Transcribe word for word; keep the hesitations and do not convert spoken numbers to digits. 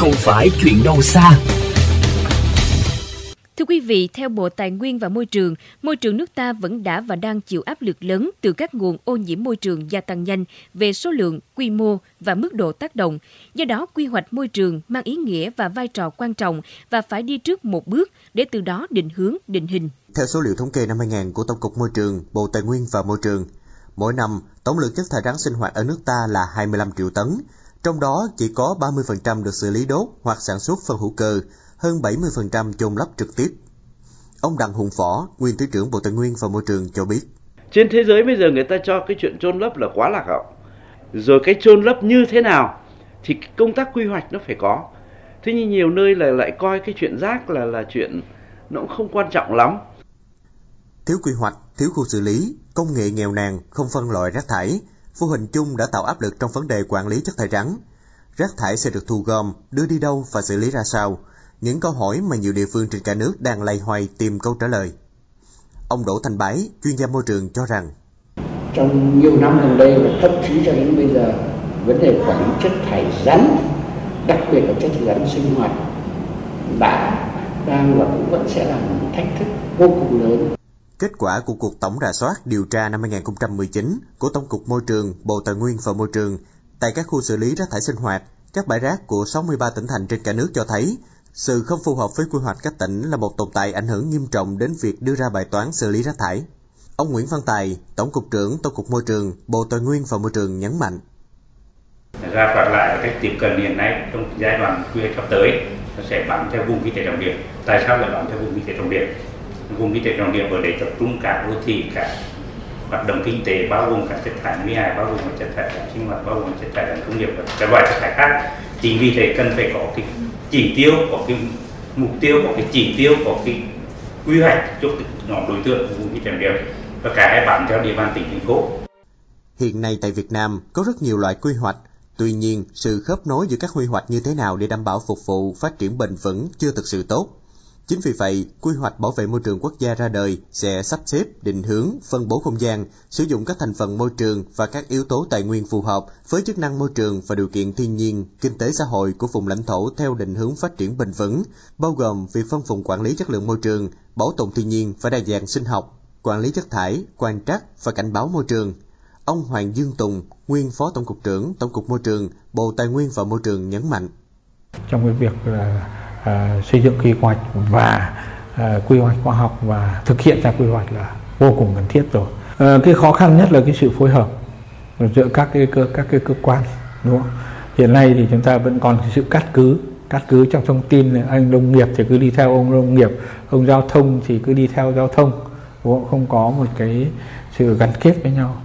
không phải chuyện đâu xa. Thưa quý vị, theo Bộ Tài nguyên và Môi trường, môi trường nước ta vẫn đã và đang chịu áp lực lớn từ các nguồn ô nhiễm môi trường gia tăng nhanh về số lượng, quy mô và mức độ tác động. Do đó, quy hoạch môi trường mang ý nghĩa và vai trò quan trọng và phải đi trước một bước để từ đó định hướng, định hình. Theo số liệu thống kê năm hai không không không của Tổng cục Môi trường, Bộ Tài nguyên và Môi trường, mỗi năm, tổng lượng chất thải rắn sinh hoạt ở nước ta là hai mươi lăm triệu tấn, trong đó chỉ có ba mươi phần trăm được xử lý đốt hoặc sản xuất phân hữu cơ, hơn bảy mươi phần trăm chôn lấp trực tiếp. Ông Đặng Hùng Võ, nguyên Thứ trưởng Bộ Tài nguyên và Môi trường cho biết. Trên thế giới bây giờ người ta cho cái chuyện chôn lấp là quá lạc hậu. Rồi cái chôn lấp như thế nào thì công tác quy hoạch nó phải có. Thế nhưng nhiều nơi là lại coi cái chuyện rác là là chuyện nó cũng không quan trọng lắm. Thiếu quy hoạch, thiếu khu xử lý, công nghệ nghèo nàn, không phân loại rác thải, vô hình chung đã tạo áp lực trong vấn đề quản lý chất thải rắn. Rác thải sẽ được thu gom, đưa đi đâu và xử lý ra sao? Những câu hỏi mà nhiều địa phương trên cả nước đang loay hoay tìm câu trả lời. Ông Đỗ Thành Bái, chuyên gia môi trường cho rằng trong nhiều năm gần đây và thậm chí cho đến bây giờ, vấn đề quản lý chất thải rắn, đặc biệt là chất thải rắn sinh hoạt, đã đang và cũng vẫn sẽ là một thách thức vô cùng lớn. Kết quả của cuộc tổng rà soát điều tra năm hai không một chín của Tổng cục Môi trường, Bộ Tài nguyên và Môi trường tại các khu xử lý rác thải sinh hoạt, các bãi rác của sáu mươi ba tỉnh thành trên cả nước cho thấy sự không phù hợp với quy hoạch các tỉnh là một tồn tại ảnh hưởng nghiêm trọng đến việc đưa ra bài toán xử lý rác thải. Ông Nguyễn Văn Tài, Tổng cục trưởng Tổng cục Môi trường, Bộ Tài nguyên và Môi trường nhấn mạnh. Rà soát lại cách tiếp cận hiện nay trong giai đoạn quy hoạch sắp tới sẽ bám theo vùng kinh tế trọng điểm. Tại sao lại bám theo vùng kinh tế trọng điểm? Vùng kinh tế trọng điểm ở đây tập trung cả đô thị, cả hoạt động kinh tế, bao gồm các chất thải nguy hại, bao gồm các chất thải sinh hoạt, bao gồm chất thải công nghiệp và các loại chất thải khác. Chính vì thế cần phải có cái chỉ tiêu, có cái mục tiêu, có cái chỉ tiêu, có cái quy hoạch cho nhóm đối tượng vùng kinh tế trọng điểm và cả hai bám theo địa bàn tỉnh, thành phố. Hiện nay tại Việt Nam có rất nhiều loại quy hoạch, tuy nhiên sự khớp nối giữa các quy hoạch như thế nào để đảm bảo phục vụ phát triển bền vững chưa thực sự tốt. Chính vì vậy, quy hoạch bảo vệ môi trường quốc gia ra đời sẽ sắp xếp, định hướng, phân bố không gian, sử dụng các thành phần môi trường và các yếu tố tài nguyên phù hợp với chức năng môi trường và điều kiện thiên nhiên, kinh tế xã hội của vùng lãnh thổ theo định hướng phát triển bền vững, bao gồm việc phân vùng quản lý chất lượng môi trường, bảo tồn thiên nhiên và đa dạng sinh học, quản lý chất thải, quan trắc và cảnh báo môi trường. Ông Hoàng Dương Tùng, nguyên Phó Tổng cục trưởng Tổng cục Môi trường, Bộ Tài nguyên và Môi trường nhấn mạnh. Trong cái việc là À, xây dựng quy hoạch và à, quy hoạch khoa học và thực hiện ra quy hoạch là vô cùng cần thiết rồi. À, cái khó khăn nhất là cái sự phối hợp giữa các cái cơ các cái cơ quan, đúng không? Hiện nay thì chúng ta vẫn còn cái sự cắt cứ, cắt cứ trong thông tin. Anh nông nghiệp thì cứ đi theo ông nông nghiệp, ông giao thông thì cứ đi theo giao thông, đúng không? Không có một cái sự gắn kết với nhau.